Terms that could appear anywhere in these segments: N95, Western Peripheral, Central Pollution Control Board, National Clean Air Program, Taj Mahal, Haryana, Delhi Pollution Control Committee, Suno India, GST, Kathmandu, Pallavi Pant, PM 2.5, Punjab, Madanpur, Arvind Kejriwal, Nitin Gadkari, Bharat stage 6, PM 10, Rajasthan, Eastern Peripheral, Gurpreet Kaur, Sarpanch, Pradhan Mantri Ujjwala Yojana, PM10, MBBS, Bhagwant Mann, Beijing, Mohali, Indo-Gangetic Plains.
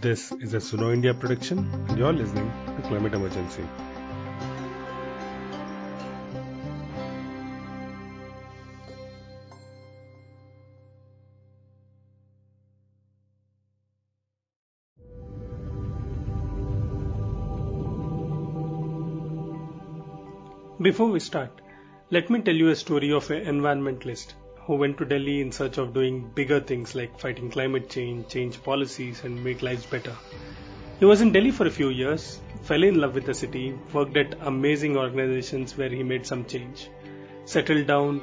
This is a Suno India production and you're listening to Climate Emergency. Before we start, let me tell you a story of an environmentalist who went to Delhi in search of doing bigger things like fighting climate change, change policies and make lives better. He was in Delhi for a few years, fell in love with the city, worked at amazing organizations where he made some change, settled down,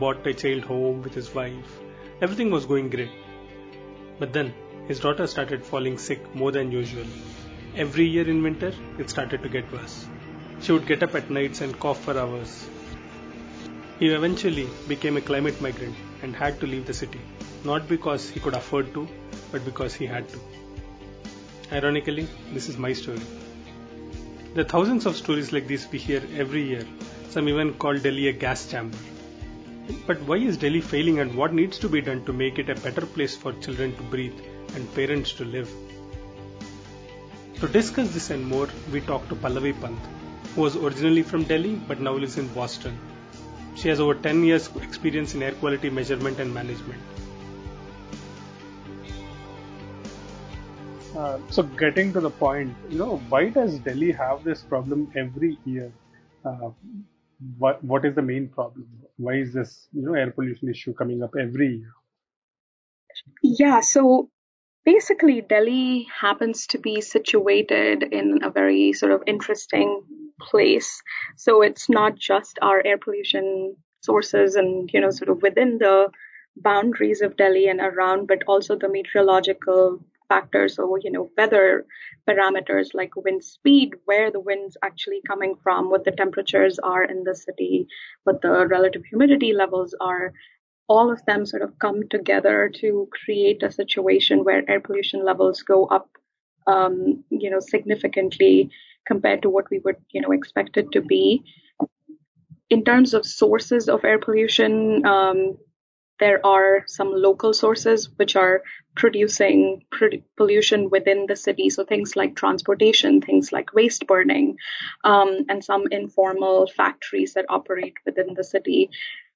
bought a child home with his wife. Everything was going great. But then his daughter started falling sick more than usual. Every year in winter, it started to get worse. She would get up at nights and cough for hours. He eventually became a climate migrant and had to leave the city, not because he could afford to, but because he had to. Ironically, this is my story. There are thousands of stories like this we hear every year. Some even call Delhi a gas chamber. But why is Delhi failing and what needs to be done to make it a better place for children to breathe and parents to live? To discuss this and more, we talked to Pallavi Pant, who was originally from Delhi but now lives in Boston. She has over 10 years experience in air quality measurement and management. So getting to the point, why does Delhi have this problem every year? What is the main problem? Why is this, air pollution issue coming up every year? Yeah, so basically Delhi happens to be situated in a very sort of interesting place. So it's not just our air pollution sources and, sort of within the boundaries of Delhi and around, but also the meteorological factors or, weather parameters like wind speed, where the wind's actually coming from, what the temperatures are in the city, what the relative humidity levels are. All of them sort of come together to create a situation where air pollution levels go up, significantly compared to what we would, expect it to be. In terms of sources of air pollution, there are some local sources which are producing pollution within the city. So things like transportation, things like waste burning, and some informal factories that operate within the city.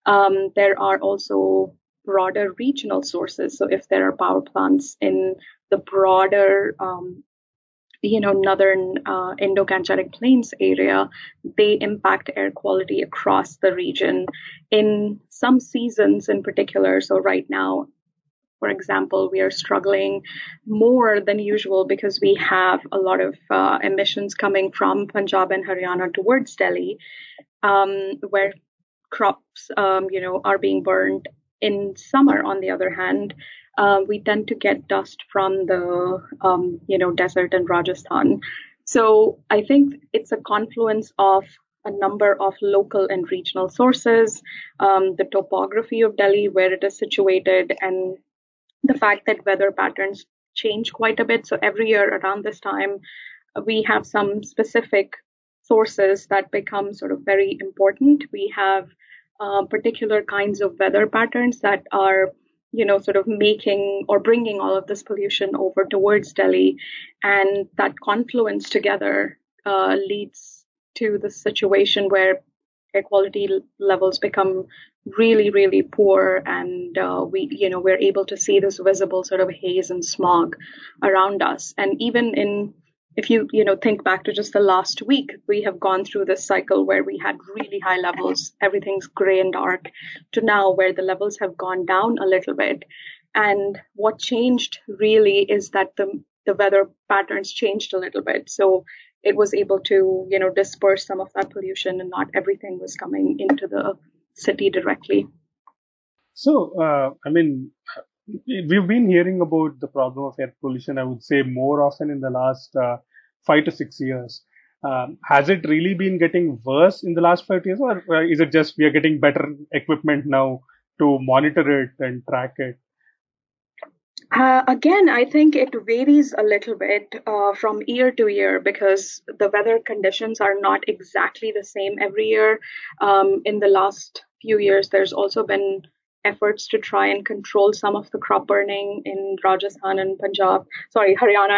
There are also broader regional sources. So if there are power plants in the broader northern Indo-Gangetic Plains area, they impact air quality across the region in some seasons in particular. So right now, for example, we are struggling more than usual because we have a lot of emissions coming from Punjab and Haryana towards Delhi, where crops, are being burned. In summer, on the other hand, we tend to get dust from the, desert in Rajasthan. So I think it's a confluence of a number of local and regional sources, the topography of Delhi, where it is situated, and the fact that weather patterns change quite a bit. So every year around this time, we have some specific sources that become sort of very important. We have particular kinds of weather patterns that are, sort of making or bringing all of this pollution over towards Delhi. And that confluence together leads to the situation where air quality levels become really, really poor. And we're able to see this visible sort of haze and smog around us. And even if you, think back to just the last week, we have gone through this cycle where we had really high levels, everything's gray and dark, to now where the levels have gone down a little bit. And what changed really is that the weather patterns changed a little bit. So it was able to, disperse some of that pollution and not everything was coming into the city directly. So, we've been hearing about the problem of air pollution, I would say, more often in the last 5 to 6 years. Has it really been getting worse in the last 5 years, or is it just we are getting better equipment now to monitor it and track it? Again, I think it varies a little bit from year to year because the weather conditions are not exactly the same every year. In the last few years, there's also been efforts to try and control some of the crop burning in Haryana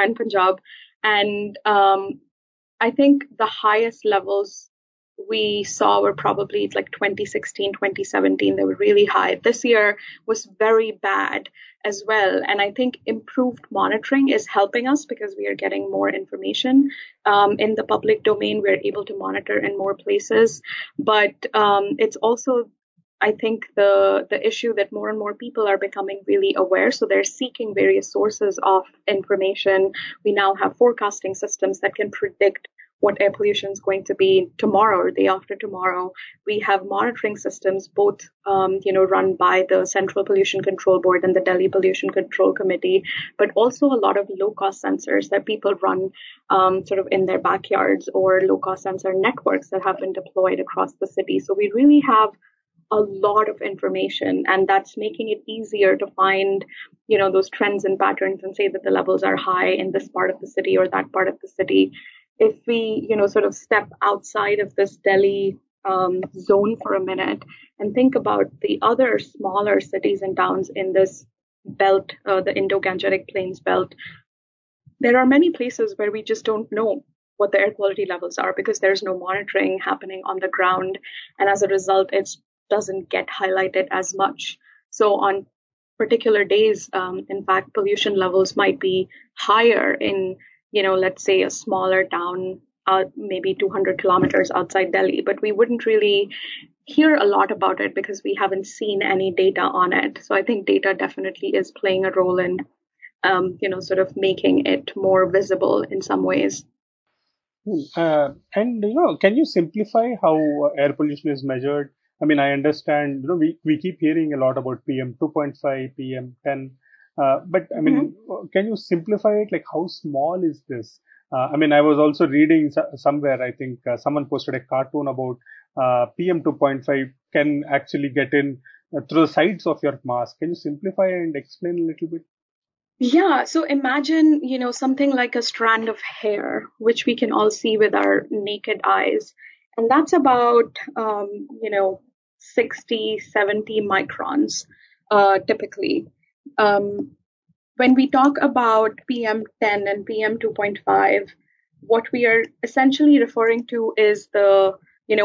and Punjab. And I think the highest levels we saw were probably like 2016, 2017. They were really high. This year was very bad as well. And I think improved monitoring is helping us because we are getting more information in the public domain. We're able to monitor in more places. But it's also, I think, the issue that more and more people are becoming really aware. So they're seeking various sources of information. We now have forecasting systems that can predict what air pollution is going to be tomorrow or the day after tomorrow. We have monitoring systems, both run by the Central Pollution Control Board and the Delhi Pollution Control Committee, but also a lot of low-cost sensors that people run in their backyards, or low-cost sensor networks that have been deployed across the city. So we really have a lot of information, and that's making it easier to find, those trends and patterns and say that the levels are high in this part of the city or that part of the city. If we, step outside of this Delhi zone for a minute and think about the other smaller cities and towns in this belt, the Indo-Gangetic Plains belt, there are many places where we just don't know what the air quality levels are because there's no monitoring happening on the ground. And as a result, it doesn't get highlighted as much. So on particular days, in fact, pollution levels might be higher in let's say a smaller town, maybe 200 kilometers outside Delhi, but we wouldn't really hear a lot about it because we haven't seen any data on it. So I think data definitely is playing a role in, making it more visible in some ways. Can you simplify how air pollution is measured? I mean, I understand, we keep hearing a lot about PM 2.5, PM 10. Can you simplify it? Like, how small is this? I was also reading somewhere, I think someone posted a cartoon about PM 2.5 can actually get in through the sides of your mask. Can you simplify and explain a little bit? Yeah. So imagine, something like a strand of hair, which we can all see with our naked eyes. And that's about, 60, 70 microns typically. When we talk about PM10 and PM2.5, what we are essentially referring to is the,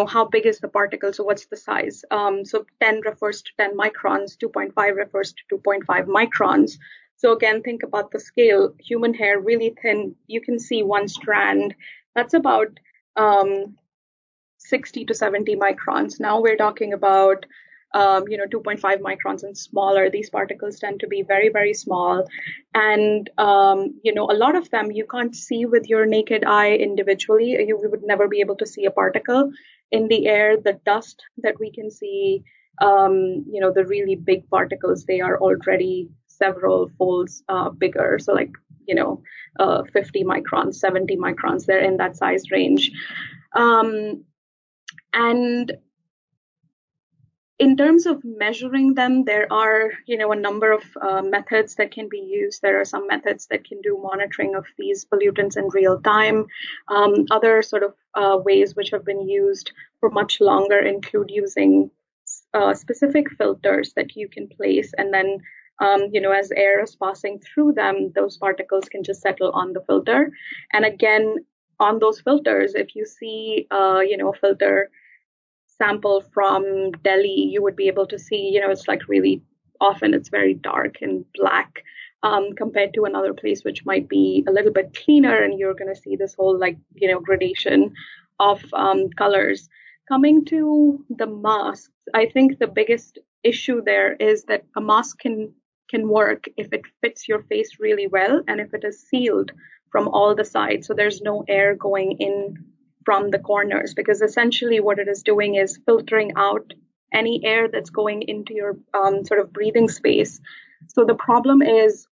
how big is the particle? So what's the size? So 10 refers to 10 microns, 2.5 refers to 2.5 microns. So again, think about the scale. Human hair, really thin. You can see one strand. That's about 60 to 70 microns. Now we're talking about 2.5 microns and smaller. These particles tend to be very, very small. And, a lot of them you can't see with your naked eye individually. We would never be able to see a particle in the air. The dust that we can see, the really big particles, they are already several folds bigger. So 50 microns, 70 microns, they're in that size range. In terms of measuring them, there are, a number of methods that can be used. There are some methods that can do monitoring of these pollutants in real time. Other ways which have been used for much longer include using specific filters that you can place, and then as air is passing through them, those particles can just settle on the filter. And again, on those filters, if you see a filter sample from Delhi, you would be able to see, it's like really often it's very dark and black compared to another place which might be a little bit cleaner, and you're going to see this whole gradation of colors. Coming to the masks, I think the biggest issue there is that a mask can work if it fits your face really well and if it is sealed from all the sides, so there's no air going in from the corners, because essentially what it is doing is filtering out any air that's going into your breathing space. So the problem is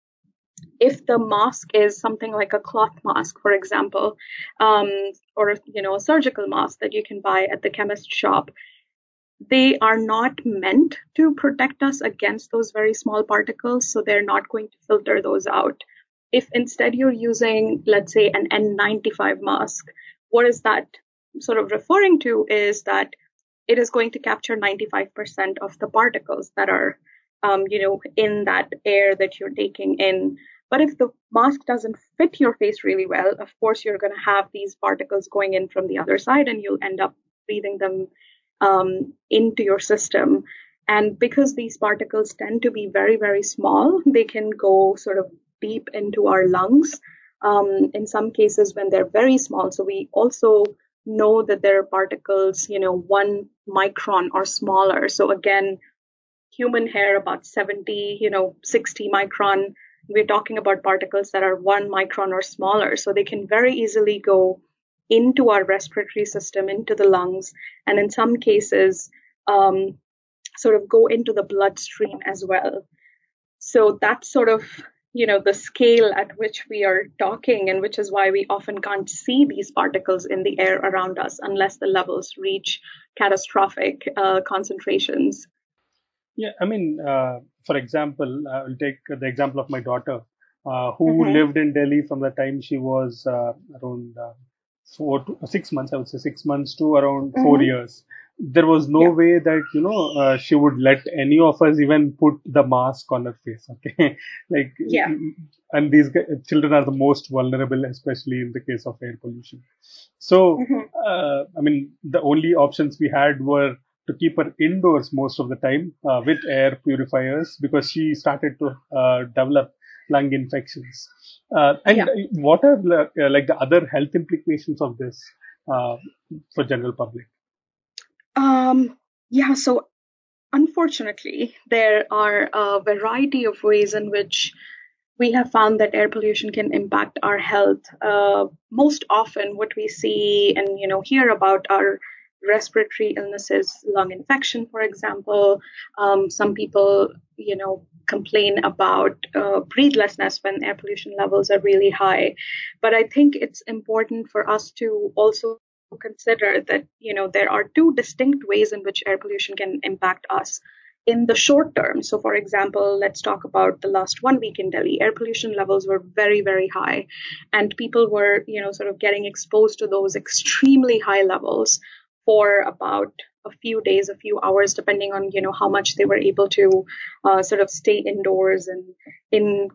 if the mask is something like a cloth mask, for example, or a surgical mask that you can buy at the chemist shop, they are not meant to protect us against those very small particles, so they're not going to filter those out. If instead you're using, let's say, an N95 mask, what is that referring to is that it is going to capture 95% of the particles that are in that air that you're taking in. But if the mask doesn't fit your face really well, of course, you're going to have these particles going in from the other side and you'll end up breathing them into your system. And because these particles tend to be very, very small, they can go sort of deep into our lungs in some cases when they're very small. So we also know that there are particles, 1 micron or smaller. So again, human hair about 60 micron. We're talking about particles that are 1 micron or smaller. So they can very easily go into our respiratory system, into the lungs, and in some cases, sort of go into the bloodstream as well. So that's sort of, the scale at which we are talking, and which is why we often can't see these particles in the air around us unless the levels reach catastrophic concentrations. Yeah, for example, I'll take the example of my daughter who lived in Delhi from the time she was around 4 to 6 months, I would say 6 months to around 4 years. There was no way that, she would let any of us even put the mask on her face. Okay. And these children are the most vulnerable, especially in the case of air pollution. So, the only options we had were to keep her indoors most of the time with air purifiers, because she started to develop lung infections. What are the other health implications of this for general public? So unfortunately, there are a variety of ways in which we have found that air pollution can impact our health. Most often what we see and, hear about are respiratory illnesses, lung infection, for example. Some people, complain about breathlessness when air pollution levels are really high. But I think it's important for us to also consider that, there are two distinct ways in which air pollution can impact us in the short term. So, for example, let's talk about the last 1 week in Delhi. Air pollution levels were very, very high, and people were, sort of getting exposed to those extremely high levels for about a few days, a few hours, depending on, how much they were able to sort of stay indoors and in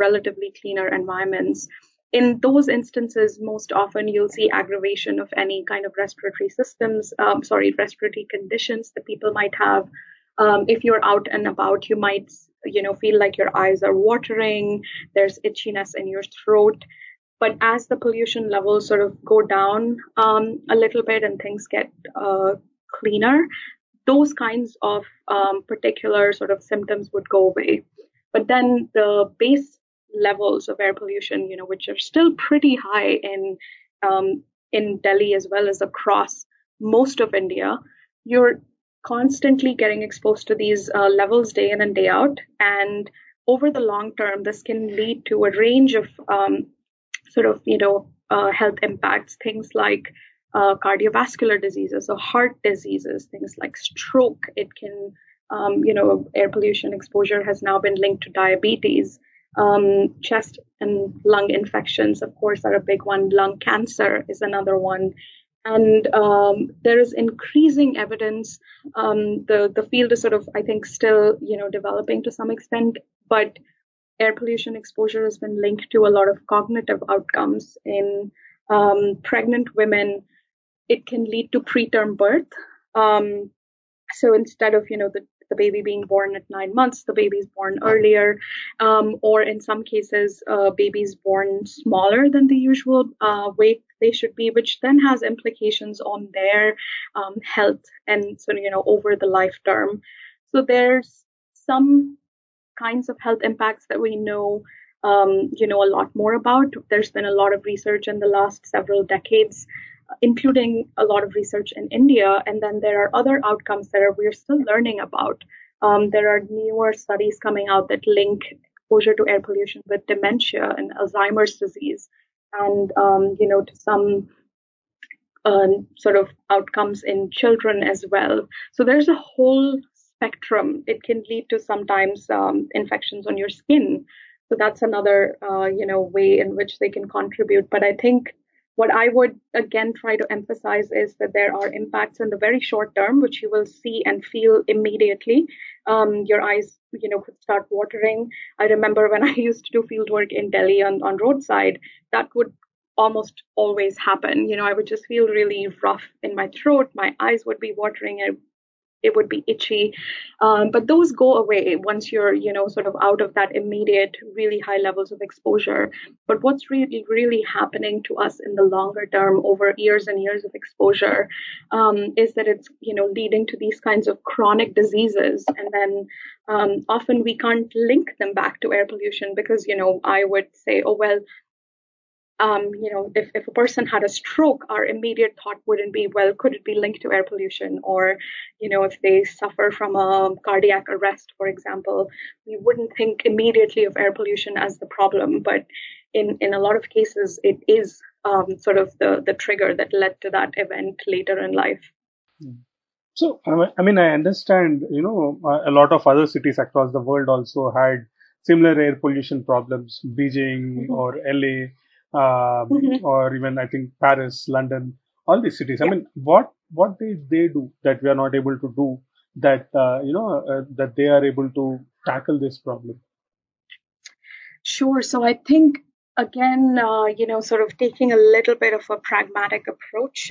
relatively cleaner environments. In those instances, most often you'll see aggravation of any kind of respiratory conditions that people might have. If you're out and about, you might, feel like your eyes are watering, there's itchiness in your throat. But as the pollution levels sort of go down a little bit and things get cleaner, those kinds of particular sort of symptoms would go away. But then the base levels of air pollution, which are still pretty high in Delhi as well as across most of India, you're constantly getting exposed to these levels day in and day out. And over the long term, this can lead to a range of health impacts, things like cardiovascular diseases, so heart diseases, things like stroke. It can, air pollution exposure has now been linked to diabetes. Chest and lung infections, of course, are a big one. Lung cancer is another one. And there is increasing evidence. The field is sort of, I think, still, developing to some extent. But air pollution exposure has been linked to a lot of cognitive outcomes in pregnant women. It can lead to preterm birth. So instead of, the baby being born at 9 months, the baby is born earlier, or in some cases, babies born smaller than the usual weight they should be, which then has implications on their health and so, over the life term. So there's some kinds of health impacts that we know, a lot more about. There's been a lot of research in the last several decades, including a lot of research in India. And then there are other outcomes that we're still learning about. There are newer studies coming out that link exposure to air pollution with dementia and Alzheimer's disease and, to some sort of outcomes in children as well. So there's a whole spectrum. It can lead to sometimes infections on your skin. So that's another, way in which they can contribute. But I think What I would again try to emphasize is that there are impacts in the very short term, which you will see and feel immediately. Your eyes, could start watering. I remember when I used to do field work in Delhi on roadside, that would almost always happen. I would just feel really rough in my throat. My eyes would be watering. It would be itchy. But those go away once you're, sort of out of that immediate, really high levels of exposure. But what's really, really happening to us in the longer term over years and years of exposure is that it's, leading to these kinds of chronic diseases. And then often we can't link them back to air pollution because, I would say, oh, well, if a person had a stroke, our immediate thought wouldn't be, well, could it be linked to air pollution? Or, if they suffer from a cardiac arrest, for example, we wouldn't think immediately of air pollution as the problem. But in a lot of cases, it is sort of the trigger that led to that event later in life. So, I mean, I understand, a lot of other cities across the world also had similar air pollution problems, Beijing or LA. Or even I think Paris, London, all these cities. Yeah. I mean, what did they do that we are not able to do that, that they are able to tackle this problem? Sure. So I think, again, sort of taking a little bit of a pragmatic approach,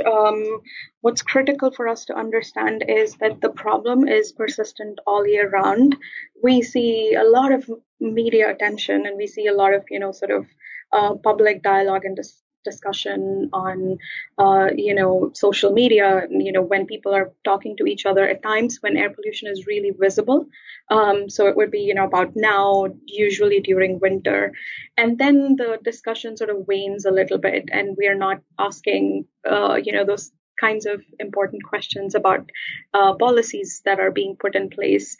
what's critical for us to understand is that the problem is persistent all year round. We see a lot of media attention and we see a lot of, public dialogue and discussion on, social media, when people are talking to each other at times when air pollution is really visible. So it would be, about now, usually during winter. And then the discussion sort of wanes a little bit and we are not asking, those kinds of important questions about policies that are being put in place.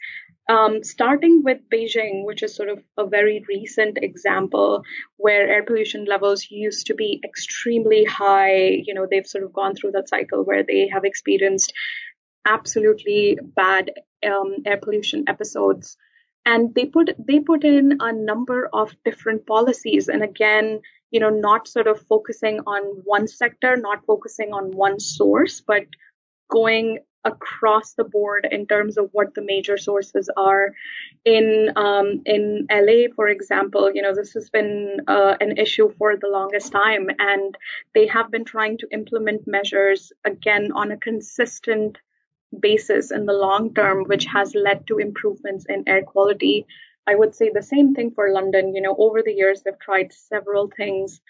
Starting with Beijing, which is sort of a very recent example where air pollution levels used to be extremely high. They've sort of gone through that cycle where they have experienced absolutely bad air pollution episodes. And they put in a number of different policies. And again, not sort of focusing on one sector, not focusing on one source, but going across the board in terms of what the major sources are. In LA, for example, this has been an issue for the longest time, and they have been trying to implement measures again on a consistent basis in the long term, which has led to improvements in air quality. I would say the same thing for London. Over the years, they've tried several things.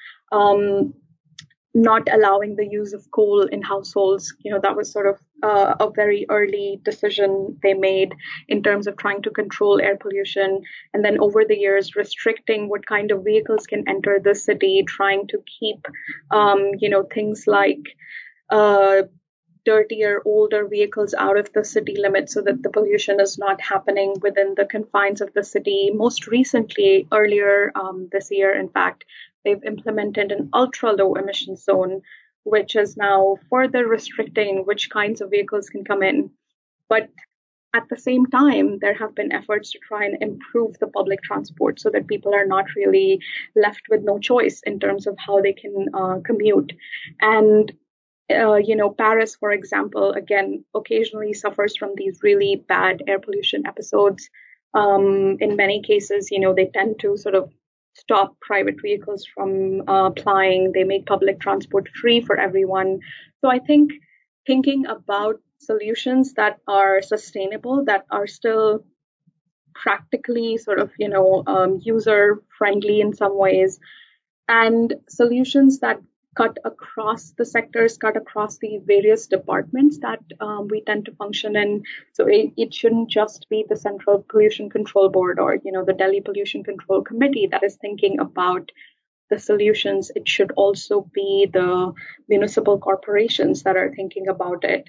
Not allowing the use of coal in households, that was sort of a very early decision they made in terms of trying to control air pollution. And then over the years, restricting what kind of vehicles can enter the city, trying to keep, things like dirtier, older vehicles out of the city limits so that the pollution is not happening within the confines of the city. Most recently, earlier this year, in fact, they've implemented an ultra-low emission zone, which is now further restricting which kinds of vehicles can come in. But at the same time, there have been efforts to try and improve the public transport so that people are not really left with no choice in terms of how they can commute. And Paris, for example, again, occasionally suffers from these really bad air pollution episodes. In many cases, they tend to sort of stop private vehicles from plying. They make public transport free for everyone. So I think thinking about solutions that are sustainable, that are still practically sort of, user friendly in some ways, and solutions that cut across the sectors, cut across the various departments that we tend to function in. So it shouldn't just be the Central Pollution Control Board or, the Delhi Pollution Control Committee that is thinking about the solutions. It should also be the municipal corporations that are thinking about it.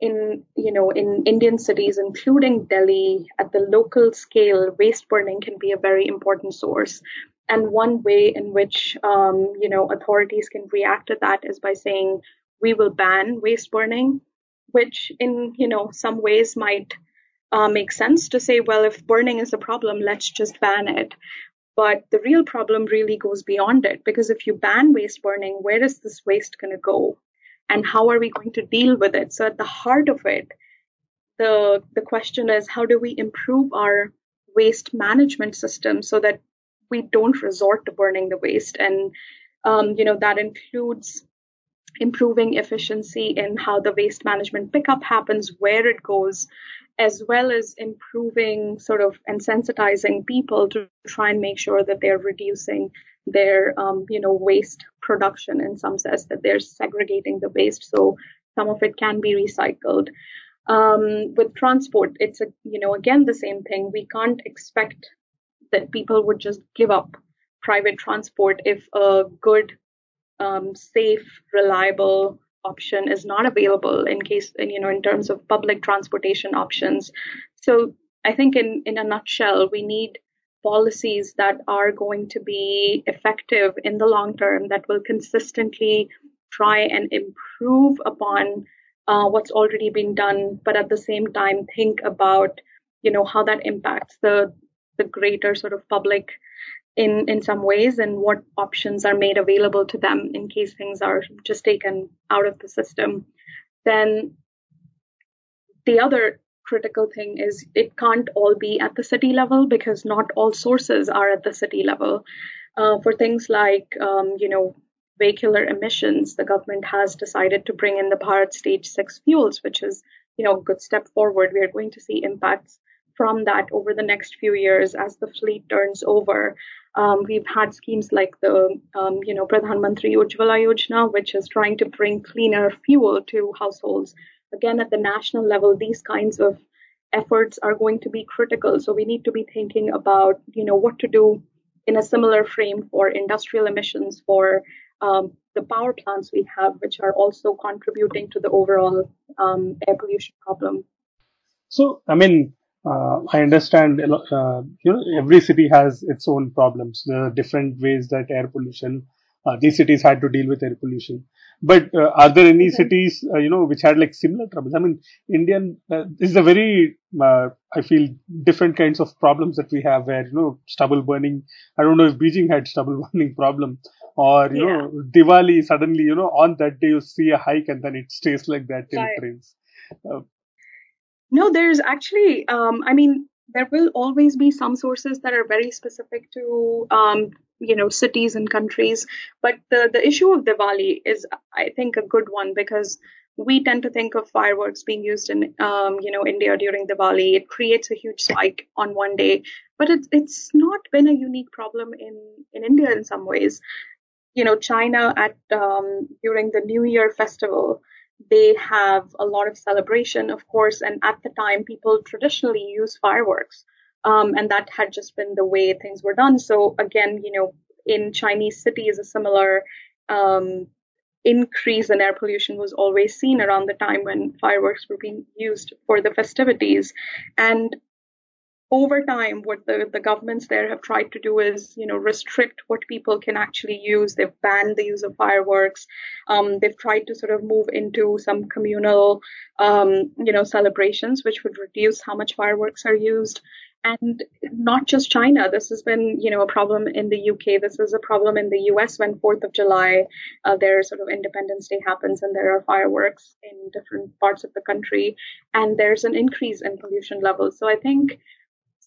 In Indian cities, including Delhi, at the local scale, waste burning can be a very important source. And one way in which, authorities can react to that is by saying, we will ban waste burning, which in, some ways might make sense to say, well, if burning is a problem, let's just ban it. But the real problem really goes beyond it, because if you ban waste burning, where is this waste going to go? And how are we going to deal with it? So at the heart of it, the question is, how do we improve our waste management system so that we don't resort to burning the waste? And, that includes improving efficiency in how the waste management pickup happens, where it goes, as well as improving sort of and sensitizing people to try and make sure that they're reducing their, waste production in some sense, that they're segregating the waste so some of it can be recycled. With transport, it's, again, the same thing. We can't expect that people would just give up private transport if a good, safe, reliable option is not available in terms of public transportation options. So I think in a nutshell, we need policies that are going to be effective in the long term, that will consistently try and improve upon what's already been done, but at the same time think about, how that impacts the greater sort of public in some ways, and what options are made available to them in case things are just taken out of the system. Then the other critical thing is it can't all be at the city level, because not all sources are at the city level. For things like, vehicular emissions, the government has decided to bring in the Bharat stage 6 fuels, which is, a good step forward. We are going to see impacts from that over the next few years as the fleet turns over. We've had schemes like the, Pradhan Mantri Ujjwala Yojana, which is trying to bring cleaner fuel to households. Again, at the national level, these kinds of efforts are going to be critical. So we need to be thinking about, what to do in a similar frame for industrial emissions, for the power plants we have, which are also contributing to the overall air pollution problem. So, I understand, every city has its own problems. There are different ways that air pollution, these cities had to deal with air pollution. But are there any cities, which had like similar troubles? Indian is a very, I feel, different kinds of problems that we have where, stubble burning. I don't know if Beijing had stubble burning problem, or, Diwali suddenly, on that day you see a hike and then it stays like that till it rains. No, there's actually, there will always be some sources that are very specific to, cities and countries. But the issue of Diwali is, I think, a good one, because we tend to think of fireworks being used in, India during Diwali. It creates a huge spike on one day. But it's not been a unique problem in India in some ways. China at during the New Year festival, they have a lot of celebration, of course, and at the time, people traditionally use fireworks, and that had just been the way things were done. So again, in Chinese cities, a similar increase in air pollution was always seen around the time when fireworks were being used for the festivities. And over time, what the governments there have tried to do is, restrict what people can actually use. They've banned the use of fireworks. They've tried to sort of move into some communal, celebrations, which would reduce how much fireworks are used. And not just China. This has been, a problem in the UK. This is a problem in the US when 4th of July, their sort of Independence Day happens, and there are fireworks in different parts of the country. And there's an increase in pollution levels. So I think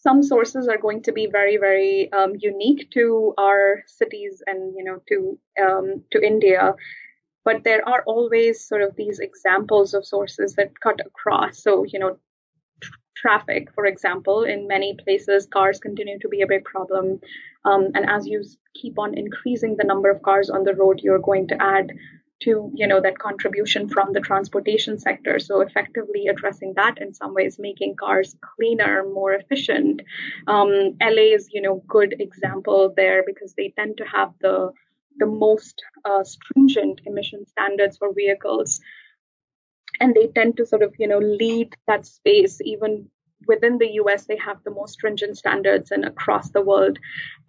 some sources are going to be very, very unique to our cities and, to India. But there are always sort of these examples of sources that cut across. So, traffic, for example, in many places, cars continue to be a big problem. And as you keep on increasing the number of cars on the road, you're going to add to, that contribution from the transportation sector. So effectively addressing that in some ways, making cars cleaner, more efficient. LA is, good example there, because they tend to have the most stringent emission standards for vehicles. And they tend to sort of, lead that space. Even within the US, they have the most stringent standards, and across the world.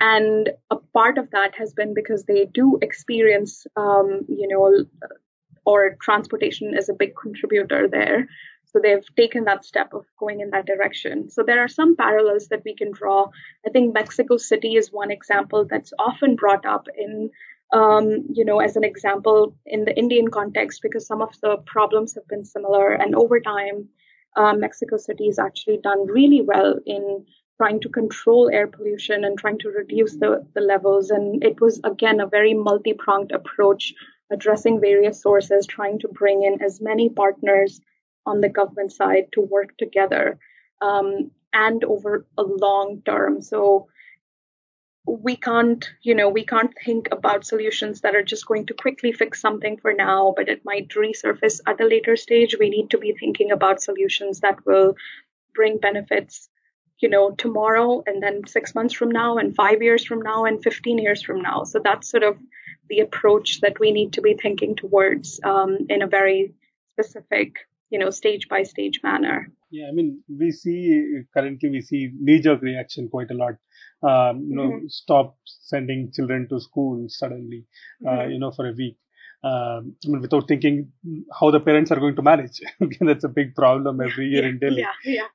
And a part of that has been because they do experience, or transportation is a big contributor there. So they've taken that step of going in that direction. So there are some parallels that we can draw. I think Mexico City is one example that's often brought up in, as an example in the Indian context, because some of the problems have been similar. And over time, Mexico City has actually done really well in trying to control air pollution and trying to reduce the levels. And it was, again, a very multi-pronged approach, addressing various sources, trying to bring in as many partners on the government side to work together and over a long term. So we can't think about solutions that are just going to quickly fix something for now, but it might resurface at a later stage. We need to be thinking about solutions that will bring benefits, tomorrow, and then 6 months from now, and 5 years from now, and 15 years from now. So that's sort of the approach that we need to be thinking towards in a very specific, stage by stage manner. Yeah, I mean, we see knee-jerk reaction quite a lot. Stop sending children to school suddenly, for a week, without thinking how the parents are going to manage. That's a big problem every year in Delhi. Yeah.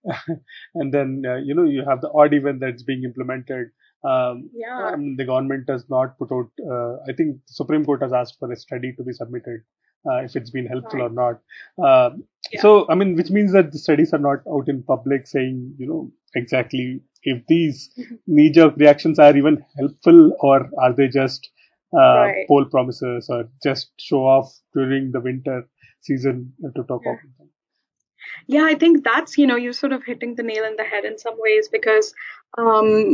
And then, you have the odd event that's being implemented. The government does not put out, I think Supreme Court has asked for a study to be submitted. If it's been helpful or not. So, which means that the studies are not out in public saying, exactly if these knee-jerk reactions are even helpful, or are they just poll promises or just show off during the winter season to talk about them. Yeah, I think that's, you're sort of hitting the nail on the head in some ways, because all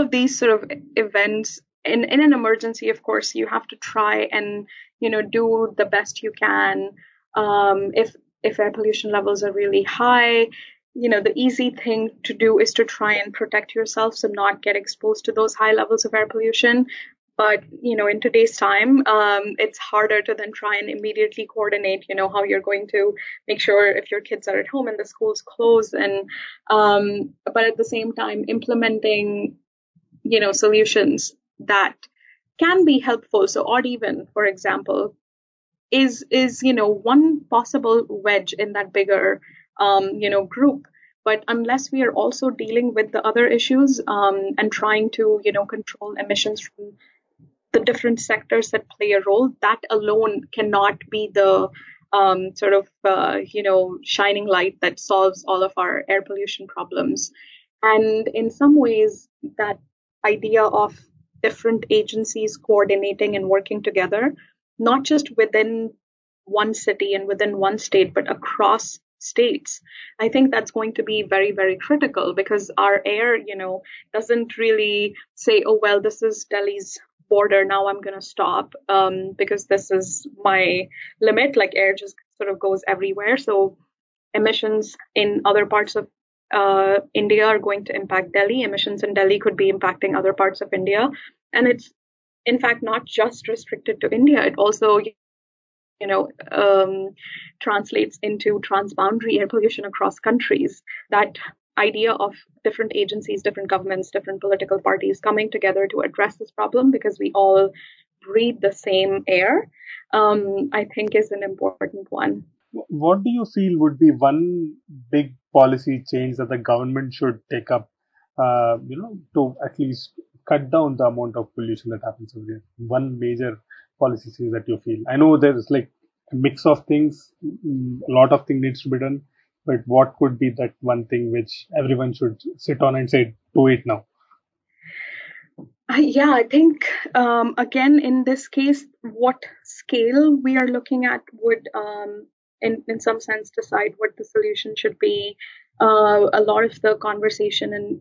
of these sort of events, in an emergency, of course, you have to try and, do the best you can. If air pollution levels are really high, the easy thing to do is to try and protect yourself, so not get exposed to those high levels of air pollution. But, in today's time, it's harder to then try and immediately coordinate, how you're going to make sure if your kids are at home and the school's closed. And but at the same time, implementing, solutions that can be helpful. So odd even, for example, is one possible wedge in that bigger group. But unless we are also dealing with the other issues and trying to control emissions from the different sectors that play a role, that alone cannot be the shining light that solves all of our air pollution problems. And in some ways, that idea of different agencies coordinating and working together, not just within one city and within one state, but across states. I think that's going to be very, very critical, because our air, doesn't really say, oh, well, this is Delhi's border, now I'm going to stop because this is my limit. Like, air just sort of goes everywhere. So emissions in other parts of India are going to impact Delhi. Emissions in Delhi could be impacting other parts of India. And it's, in fact, not just restricted to India. It also, translates into transboundary air pollution across countries. That idea of different agencies, different governments, different political parties coming together to address this problem, because we all breathe the same air, I think is an important one. What do you feel would be one big policy change that the government should take up, to at least cut down the amount of pollution that happens every year? One major policy change that you feel. I know there's like a mix of things, a lot of things needs to be done, but what could be that one thing which everyone should sit on and say, do it now? I think, again, in this case, what scale we are looking at would, in some sense, decide what the solution should be. A lot of the conversation in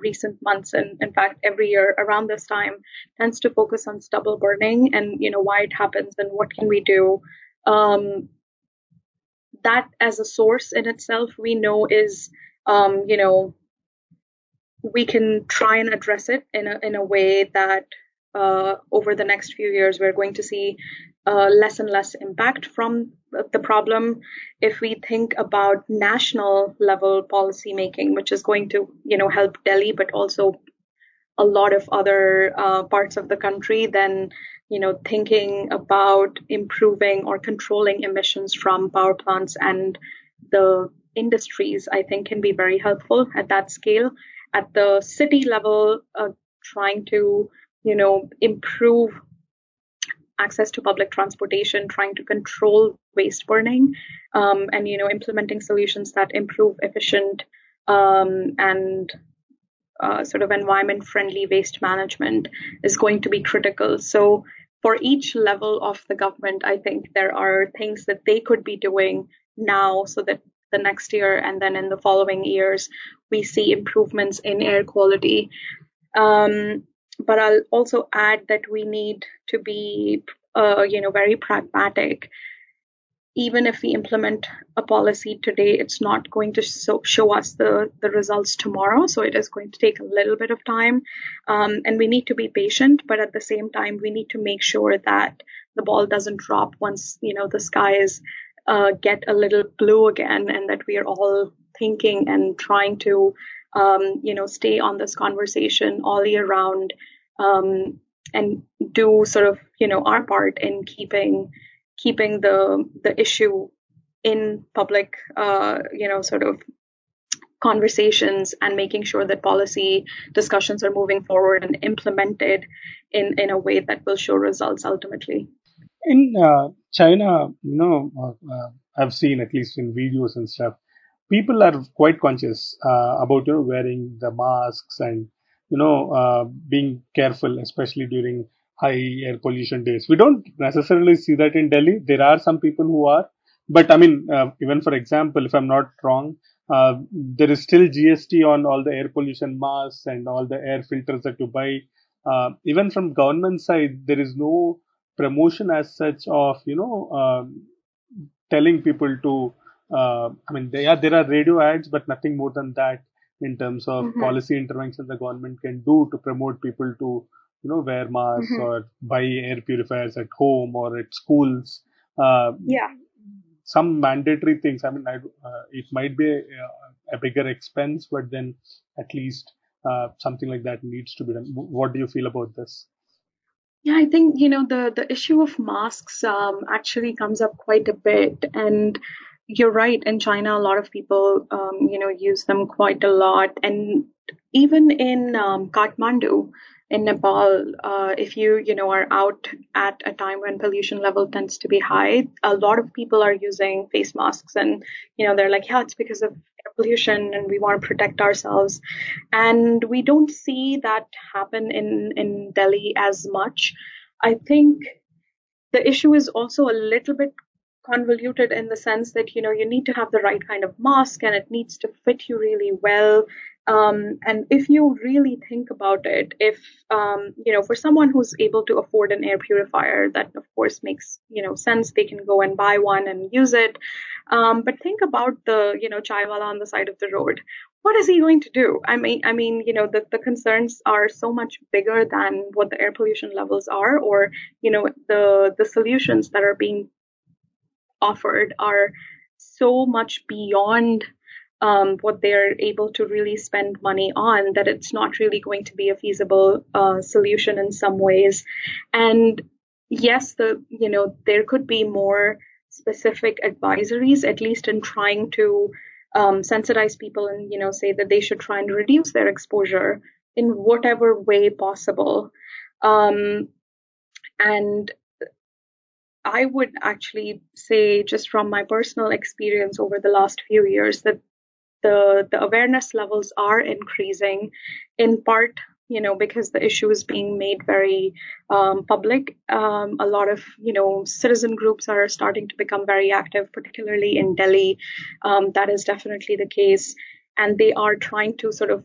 recent months, and in fact every year around this time, tends to focus on stubble burning and why it happens and what can we do. That as a source in itself, we know is we can try and address it in a way that over the next few years we're going to see less and less impact from the problem. If we think about national level policy making, which is going to, help Delhi, but also a lot of other parts of the country, then, thinking about improving or controlling emissions from power plants and the industries, I think, can be very helpful at that scale. At the city level, trying to, improve access to public transportation, trying to control waste burning, and, implementing solutions that improve efficient and sort of environment-friendly waste management is going to be critical. So for each level of the government, I think there are things that they could be doing now so that the next year and then in the following years, we see improvements in air quality. But I'll also add that we need to be, very pragmatic. Even if we implement a policy today, it's not going to show us the results tomorrow. So it is going to take a little bit of time. And we need to be patient, but at the same time, we need to make sure that the ball doesn't drop once, the skies get a little blue again, and that we are all thinking and trying to stay on this conversation all year round, and do sort of, our part in keeping the issue in public, sort of conversations, and making sure that policy discussions are moving forward and implemented in a way that will show results ultimately. In China, I've seen, at least in videos and stuff, people are quite conscious about wearing the masks and being careful, especially during high air pollution days. We don't necessarily see that in Delhi. There are some people who are, but I mean, even for example, if I'm not wrong, there is still GST on all the air pollution masks and all the air filters that you buy. Even from government side, there is no promotion as such of telling people to. There are radio ads, but nothing more than that in terms of mm-hmm. policy interventions the government can do to promote people to, wear masks mm-hmm. or buy air purifiers at home or at schools. Some mandatory things. It might be a bigger expense, but then at least something like that needs to be done. What do you feel about this? Yeah, I think, the issue of masks actually comes up quite a bit. And you're right. In China, a lot of people, use them quite a lot. And even in Kathmandu, in Nepal, if you, are out at a time when pollution level tends to be high, a lot of people are using face masks. And, they're like, yeah, it's because of air pollution and we want to protect ourselves. And we don't see that happen in Delhi as much. I think the issue is also a little bit convoluted in the sense that, you need to have the right kind of mask and it needs to fit you really well. And if you really think about it, if, for someone who's able to afford an air purifier, that of course makes, sense. They can go and buy one and use it. But think about the, chaiwala on the side of the road. What is he going to do? I mean, the concerns are so much bigger than what the air pollution levels are, or, the solutions that are being offered are so much beyond what they are able to really spend money on, that it's not really going to be a feasible solution in some ways. And yes, there could be more specific advisories, at least in trying to sensitize people and, say that they should try and reduce their exposure in whatever way possible. And I would actually say, just from my personal experience over the last few years, that the awareness levels are increasing, in part, because the issue is being made very public. A lot of, citizen groups are starting to become very active, particularly in Delhi. That is definitely the case. And they are trying to sort of,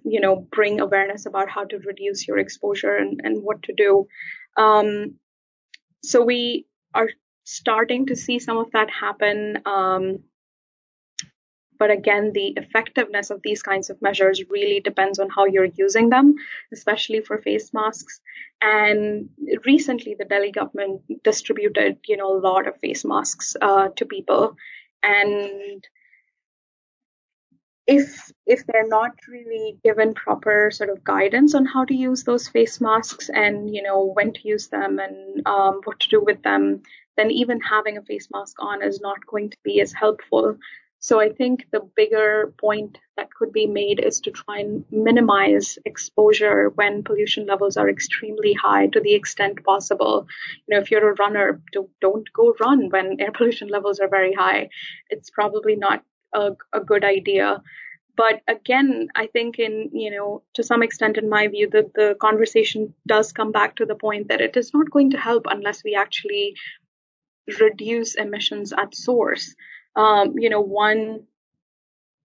bring awareness about how to reduce your exposure and what to do. So we are starting to see some of that happen. But again, the effectiveness of these kinds of measures really depends on how you're using them, especially for face masks. And recently, the Delhi government distributed, a lot of face masks to people. And if they're not really given proper sort of guidance on how to use those face masks and, when to use them and what to do with them, then even having a face mask on is not going to be as helpful. So I think the bigger point that could be made is to try and minimize exposure when pollution levels are extremely high to the extent possible. You know, if you're a runner, don't go run when air pollution levels are very high. It's probably not a good idea. But again, I think to some extent, in my view, that the conversation does come back to the point that it is not going to help unless we actually reduce emissions at source. One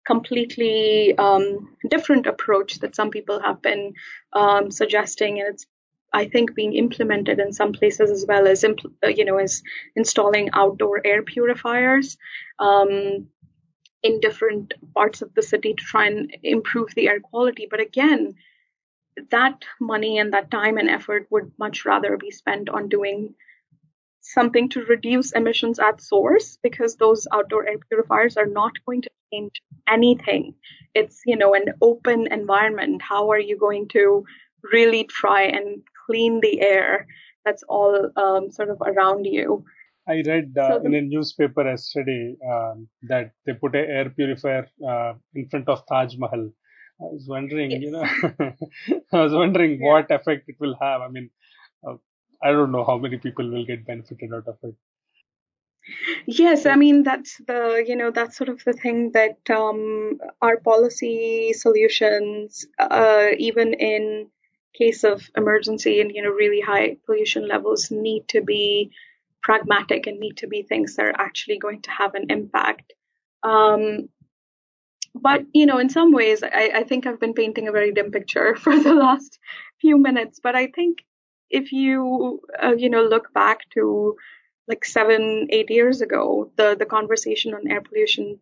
completely different approach that some people have been suggesting, and it's, I think, being implemented in some places as well, as is installing outdoor air purifiers in different parts of the city to try and improve the air quality. But again, that money and that time and effort would much rather be spent on doing something to reduce emissions at source, because those outdoor air purifiers are not going to change anything. It's, an open environment. How are you going to really try and clean the air that's all sort of around you? I read in a newspaper yesterday that they put an air purifier in front of Taj Mahal. I was wondering, yeah. What effect it will have. I mean, I don't know how many people will get benefited out of it. Yes, I mean, that's sort of the thing that our policy solutions, even in case of emergency and, really high pollution levels, need to be pragmatic and need to be things that are actually going to have an impact. But, in some ways, I think I've been painting a very dim picture for the last few minutes, but I think if you, look back to like 7-8 years ago, the conversation on air pollution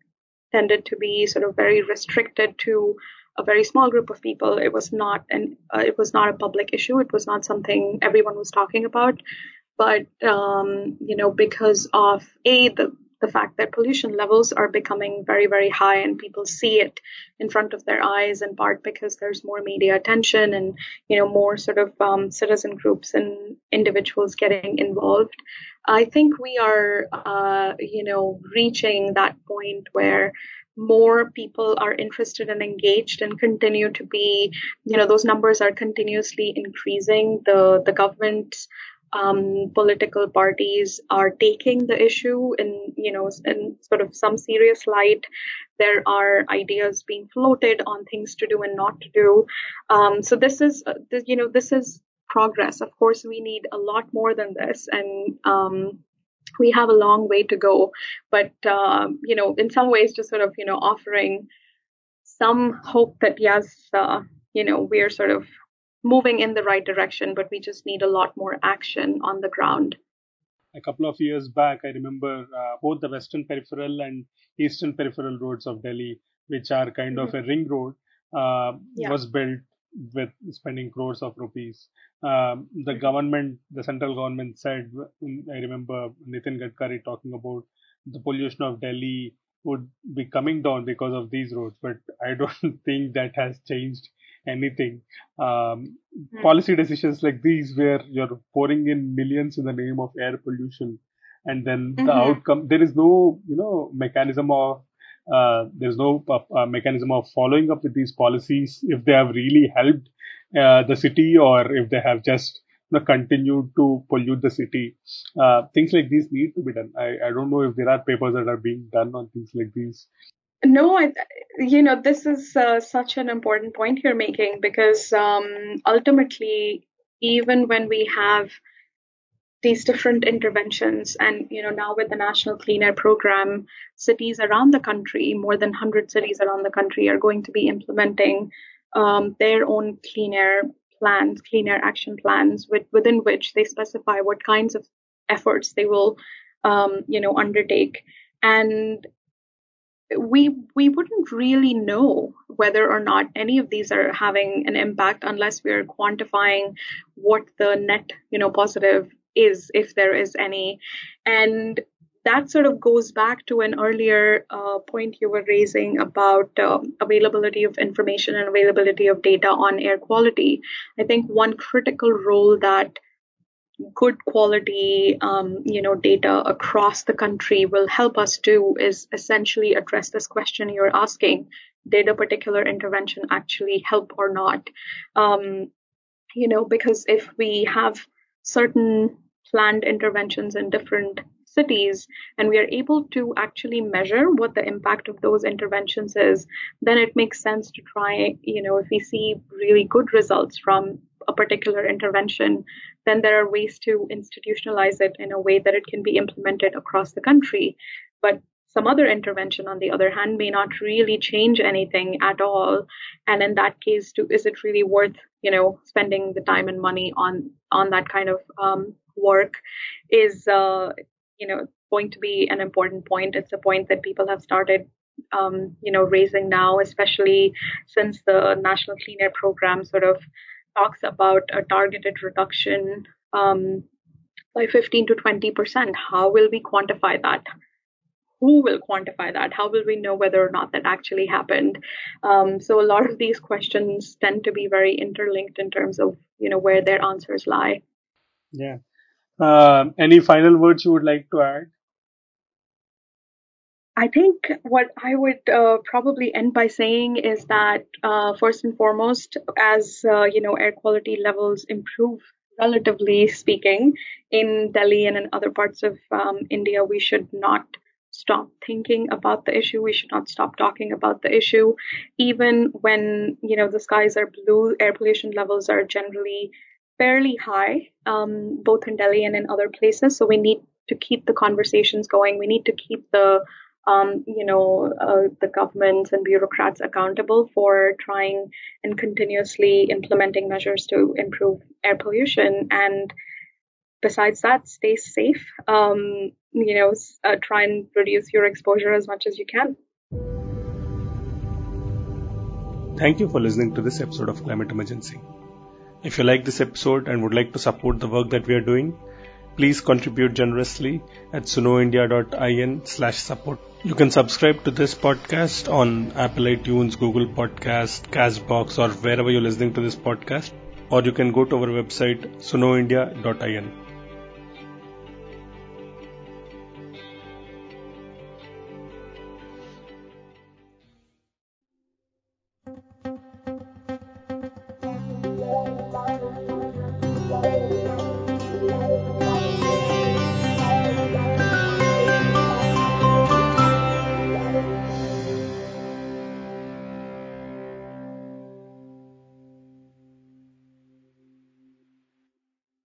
tended to be sort of very restricted to a very small group of people. It was not it was not a public issue. It was not something everyone was talking about. But, because of the fact that pollution levels are becoming very, very high and people see it in front of their eyes, in part because there's more media attention and, more sort of citizen groups and individuals getting involved. I think we are, reaching that point where more people are interested and engaged and continue to be, those numbers are continuously increasing. The government's political parties are taking the issue in sort of some serious light. There are ideas being floated on things to do and not to do. So this is progress. Of course, we need a lot more than this, and we have a long way to go. But in some ways, just sort of offering some hope that yes, we are sort of moving in the right direction, but we just need a lot more action on the ground. A couple of years back, I remember both the Western Peripheral and Eastern Peripheral roads of Delhi, which are kind mm-hmm. of a ring road, was built with spending crores of rupees. The central government said, I remember Nitin Gadkari talking about the pollution of Delhi would be coming down because of these roads, but I don't think that has changed anything. Policy decisions like these, where you're pouring in millions in the name of air pollution, and then the outcome, there is no, mechanism of mechanism of following up with these policies, if they have really helped the city or if they have just continued to pollute the city. Things like these need to be done. I don't know if there are papers that are being done on things like these. No, this is such an important point you're making, because ultimately, even when we have these different interventions and, now with the National Clean Air Program, cities around the country, more than 100 cities around the country are going to be implementing their own clean air plans, clean air action plans, within which they specify what kinds of efforts they will, undertake. And we wouldn't really know whether or not any of these are having an impact unless we are quantifying what the net, positive is, if there is any. And that sort of goes back to an earlier point you were raising about availability of information and availability of data on air quality. I think one critical role that good quality, data across the country will help us do is essentially address this question you're asking. Did a particular intervention actually help or not? Because if we have certain planned interventions in different cities and we are able to actually measure what the impact of those interventions is, then it makes sense to try, if we see really good results from a particular intervention, then there are ways to institutionalize it in a way that it can be implemented across the country. But some other intervention, on the other hand, may not really change anything at all. And in that case, is it really worth, spending the time and money on that kind of work is, going to be an important point. It's a point that people have started raising now, especially since the National Clean Air Program sort of talks about a targeted reduction by 15% to 20%. How will we quantify that? Who will quantify that? How will we know whether or not that actually happened? So a lot of these questions tend to be very interlinked in terms of, where their answers lie. Yeah. Any final words you would like to add? I think what I would probably end by saying is that first and foremost, as air quality levels improve, relatively speaking, in Delhi and in other parts of India, we should not stop thinking about the issue. We should not stop talking about the issue, even when the skies are blue. Air pollution levels are generally fairly high, both in Delhi and in other places. So we need to keep the conversations going. We need to keep the governments and bureaucrats accountable for trying and continuously implementing measures to improve air pollution. And besides that, stay safe. Try and reduce your exposure as much as you can. Thank you for listening to this episode of Climate Emergency. If you like this episode and would like to support the work that we are doing, please contribute generously at sunoindia.in/support. You can subscribe to this podcast on Apple iTunes, Google Podcast, Castbox, or wherever you're listening to this podcast. Or you can go to our website, sunoindia.in.